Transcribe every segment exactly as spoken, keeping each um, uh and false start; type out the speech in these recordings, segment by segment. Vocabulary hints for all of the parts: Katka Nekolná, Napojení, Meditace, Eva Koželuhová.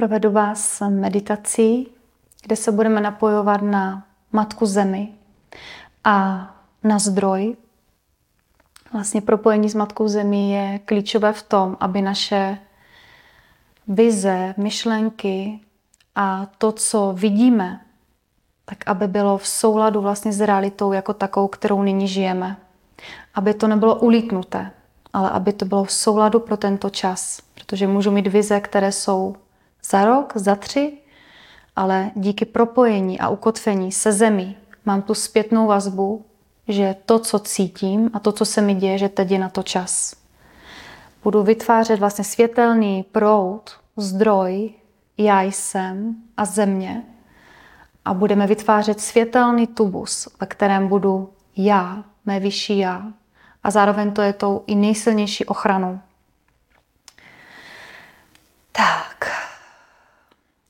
Provedu vás meditací, kde se budeme napojovat na Matku Zemi a na zdroj. Vlastně propojení s Matkou Zemí je klíčové v tom, aby naše vize, myšlenky a to, co vidíme, tak aby bylo v souladu vlastně s realitou jako takovou, kterou nyní žijeme. Aby to nebylo ulítnuté, ale aby to bylo v souladu pro tento čas. Protože můžu mít vize, které jsou za rok, za tři, ale díky propojení a ukotvení se zemí mám tu zpětnou vazbu, že to, co cítím a to, co se mi děje, že teď je na to čas. Budu vytvářet vlastně světelný proud, zdroj, já jsem a země a budeme vytvářet světelný tubus, ve kterém budu já, mé vyšší já a zároveň to je tou i nejsilnější ochranou. Tak,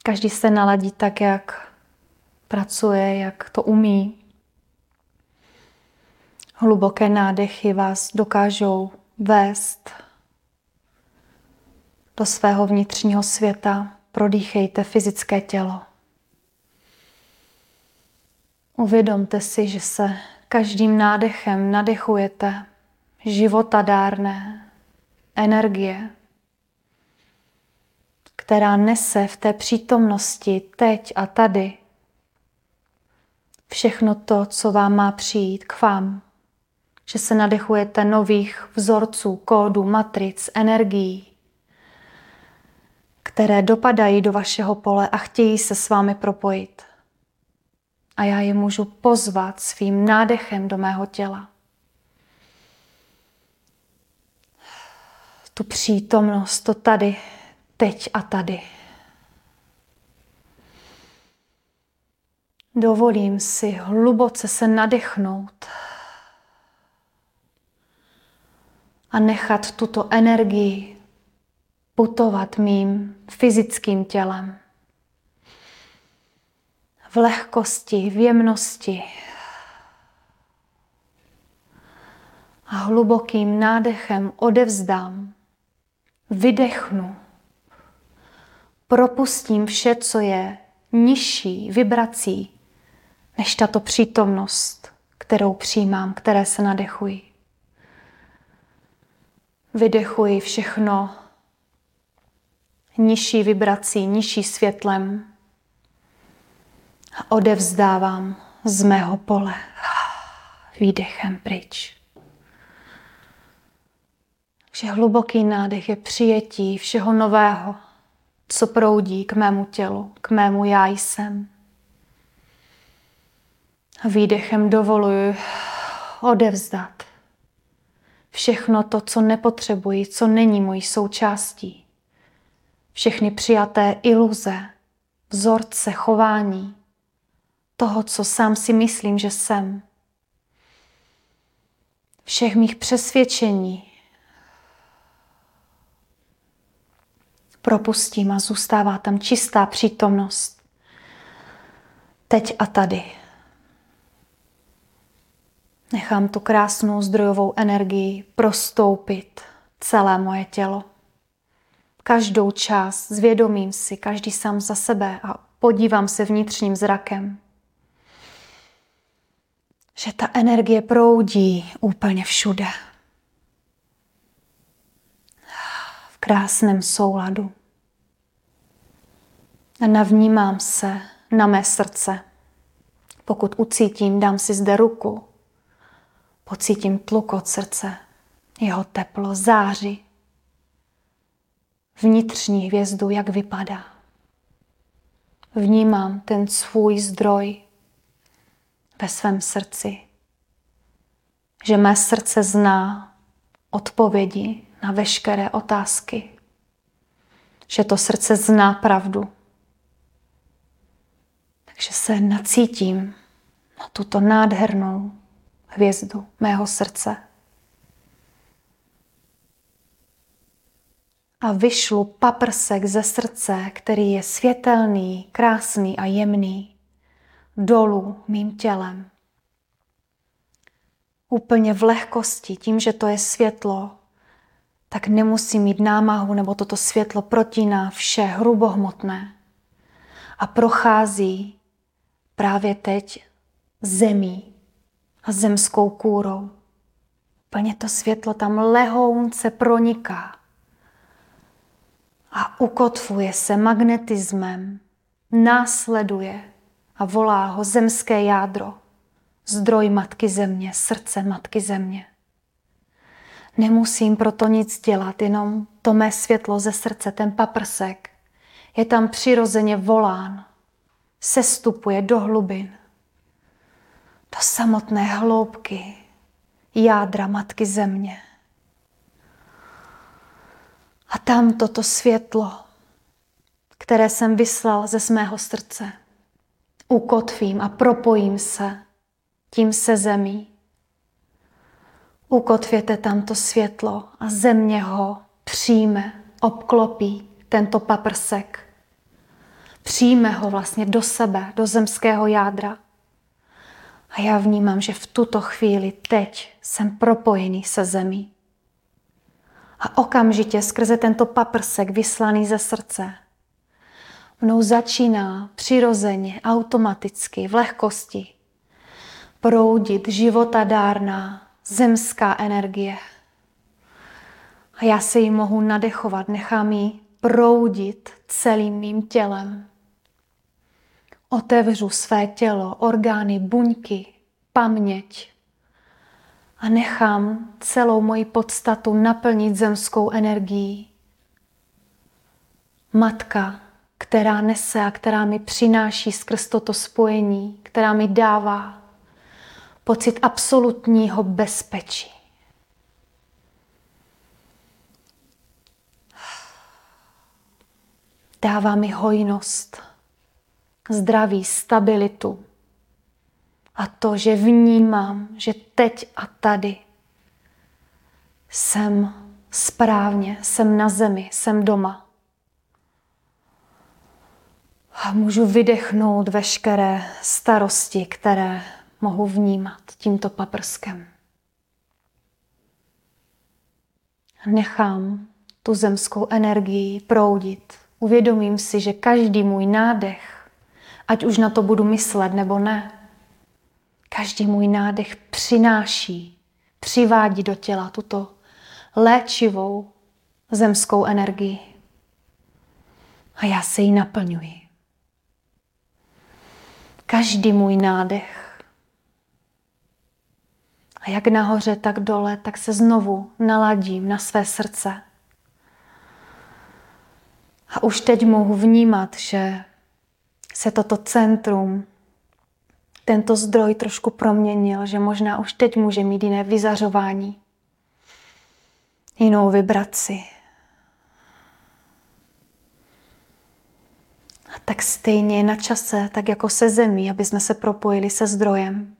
každý se naladí tak, jak pracuje, jak to umí. Hluboké nádechy vás dokážou vést do svého vnitřního světa. Prodýchejte fyzické tělo. Uvědomte si, že se každým nádechem nadechujete životadárné energie, která nese v té přítomnosti teď a tady všechno to, co vám má přijít k vám. Že se nadechujete nových vzorců, kódů, matric, energií, které dopadají do vašeho pole a chtějí se s vámi propojit. A já je můžu pozvat svým nádechem do mého těla. Tu přítomnost, to tady, teď a tady. Dovolím si hluboce se nadechnout a nechat tuto energii putovat mým fyzickým tělem. V lehkosti, v jemnosti a hlubokým nádechem odevzdám, vydechnu, propustím vše, co je nižší vibrací než tato přítomnost, kterou přijímám, které se nadechuji. Vydechuji všechno nižší vibrací, nižší světlem a odevzdávám z mého pole výdechem pryč. Že hluboký nádech je přijetí všeho nového, co proudí k mému tělu, k mému já jsem. A výdechem dovoluji odevzdat všechno to, co nepotřebuji, co není mojí součástí. Všechny přijaté iluze, vzorce, chování, toho, co sám si myslím, že jsem. Všech mých přesvědčení propustím a zůstává tam čistá přítomnost. Teď a tady. Nechám tu krásnou zdrojovou energii prostoupit celé moje tělo. Každou část zvědomím si, každý sám za sebe a podívám se vnitřním zrakem. Že ta energie proudí úplně všude. V krásném souladu. A navnímám se na mé srdce. Pokud ucítím, dám si zde ruku. Pocítím tluk od srdce, jeho teplo, září. Vnitřní hvězdu, jak vypadá. Vnímám ten svůj zdroj ve svém srdci. Že mé srdce zná odpovědi na veškeré otázky. Že to srdce zná pravdu. Takže se nacítím na tuto nádhernou hvězdu mého srdce. A vyšlu paprsek ze srdce, který je světelný, krásný a jemný, dolů mým tělem. Úplně v lehkosti, tím, že to je světlo, tak nemusí mít námahu nebo toto světlo protíná vše hrubohmotné a prochází právě teď zemí a zemskou kůrou. Plně to světlo tam lehounce proniká a ukotvuje se magnetismem, následuje a volá ho zemské jádro, zdroj matky země, srdce matky země. Nemusím proto nic dělat, jenom to mé světlo ze srdce, ten paprsek, je tam přirozeně volán, sestupuje do hlubin, do samotné hloubky jádra matky země. A tam toto světlo, které jsem vyslal ze svého srdce, ukotvím a propojím se tím se zemí. Ukotvěte tamto světlo a země ho přijme, obklopí tento paprsek. Přijme ho vlastně do sebe, do zemského jádra. A já vnímám, že v tuto chvíli, teď, jsem propojený se zemí. A okamžitě skrze tento paprsek vyslaný ze srdce mnou začíná přirozeně, automaticky, v lehkosti proudit životadárná zemská energie. A já se jí mohu nadechovat, nechám ji proudit celým mým tělem. Otevřu své tělo, orgány, buňky, paměť a nechám celou moji podstatu naplnit zemskou energií. Matka, která nese a která mi přináší skrz toto spojení, která mi dává pocit absolutního bezpečí. Dává mi hojnost, zdraví, stabilitu a to, že vnímám, že teď a tady jsem správně, jsem na zemi, jsem doma. A můžu vydechnout veškeré starosti, které mohu vnímat tímto paprskem. Nechám tu zemskou energii proudit. Uvědomím si, že každý můj nádech, ať už na to budu myslet nebo ne, každý můj nádech přináší, přivádí do těla tuto léčivou zemskou energii. A já se jí naplňuji. Každý můj nádech. A jak nahoře, tak dole, tak se znovu naladím na své srdce. A už teď mohu vnímat, že se toto centrum, tento zdroj trošku proměnil, že možná už teď může mít jiné vyzařování, jinou vibraci. A tak stejně je na čase, tak jako se zemí, aby jsme se propojili se zdrojem.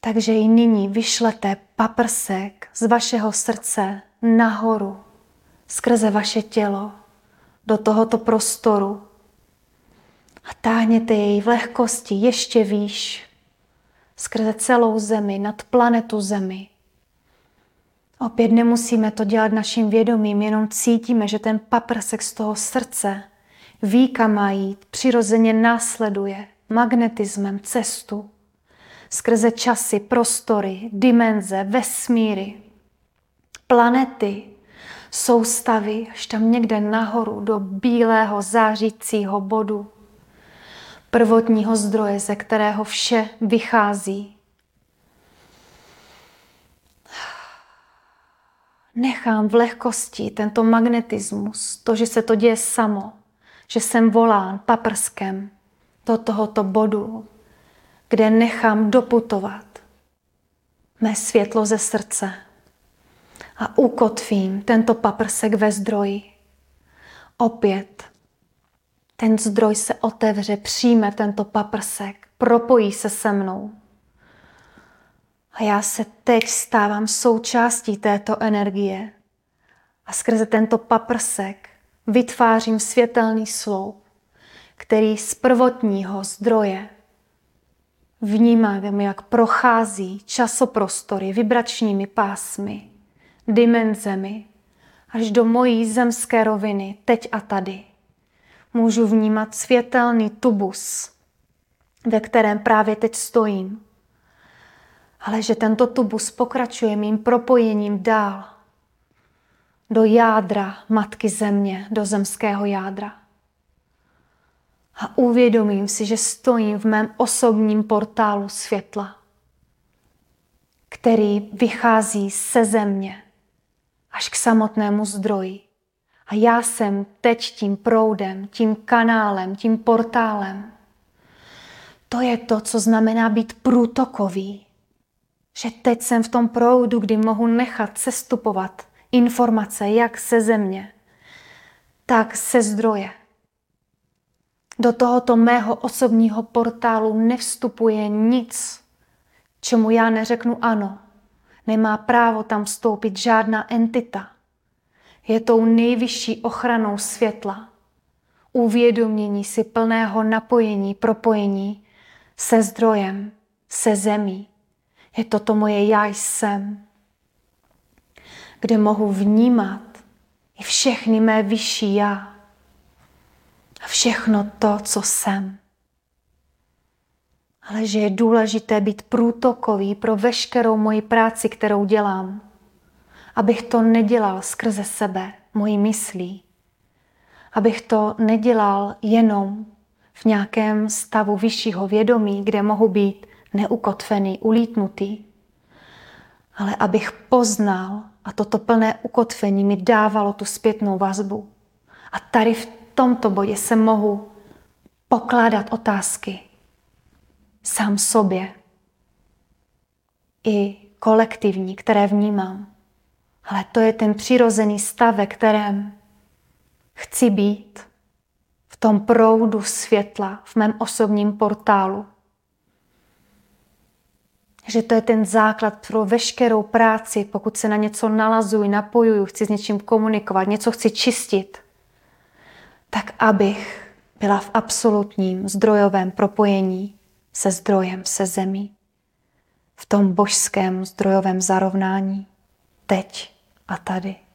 Takže i nyní vyšlete paprsek z vašeho srdce nahoru, skrze vaše tělo, do tohoto prostoru. A táhněte jej v lehkosti ještě výš, skrze celou zemi, nad planetu Zemi. Opět nemusíme to dělat naším vědomím, jenom cítíme, že ten paprsek z toho srdce ví, kam má jít, přirozeně následuje magnetismem cestu. Skrze časy, prostory, dimenze, vesmíry, planety, soustavy, až tam někde nahoru do bílého zářícího bodu, prvotního zdroje, ze kterého vše vychází. Nechám v lehkosti tento magnetismus, to, že se to děje samo, že jsem volán paprskem do tohoto bodu, kde nechám doputovat mé světlo ze srdce a ukotvím tento paprsek ve zdroji. Opět ten zdroj se otevře, přijme tento paprsek, propojí se se mnou. A já se teď stávám součástí této energie a skrze tento paprsek vytvářím světelný sloup, který z prvotního zdroje vnímám, jak prochází časoprostory, vibračními pásmy, dimenzemi až do mojí zemské roviny, teď a tady. Můžu vnímat světelný tubus, ve kterém právě teď stojím. Ale že tento tubus pokračuje mým propojením dál do jádra Matky Země, do zemského jádra. A uvědomím si, že stojím v mém osobním portálu světla, který vychází se země až k samotnému zdroji. A já jsem teď tím proudem, tím kanálem, tím portálem. To je to, co znamená být průtokový. Že teď jsem v tom proudu, kdy mohu nechat sestupovat informace jak se země, tak se zdroje. Do tohoto mého osobního portálu nevstupuje nic, čemu já neřeknu ano. Nemá právo tam vstoupit žádná entita. Je tou nejvyšší ochranou světla. Uvědomění si plného napojení, propojení se zdrojem, se zemí. Je to to moje já jsem, kde mohu vnímat i všechny mé vyšší já. A všechno to, co jsem. Ale že je důležité být průtokový pro veškerou moji práci, kterou dělám. Abych to nedělal skrze sebe, mojí myslí. Abych to nedělal jenom v nějakém stavu vyššího vědomí, kde mohu být neukotvený, ulítnutý. Ale abych poznal a toto plné ukotvení mi dávalo tu zpětnou vazbu. A tady v tomto bodě se mohu pokládat otázky sám sobě i kolektivní, které vnímám. Ale to je ten přirozený stav, ve kterém chci být v tom proudu světla, v mém osobním portálu. Že to je ten základ pro veškerou práci, pokud se na něco nalazuji, napojuju, chci s něčím komunikovat, něco chci čistit, tak abych byla v absolutním zdrojovém propojení se zdrojem, se zemí, v tom božském zdrojovém zarovnání, teď a tady.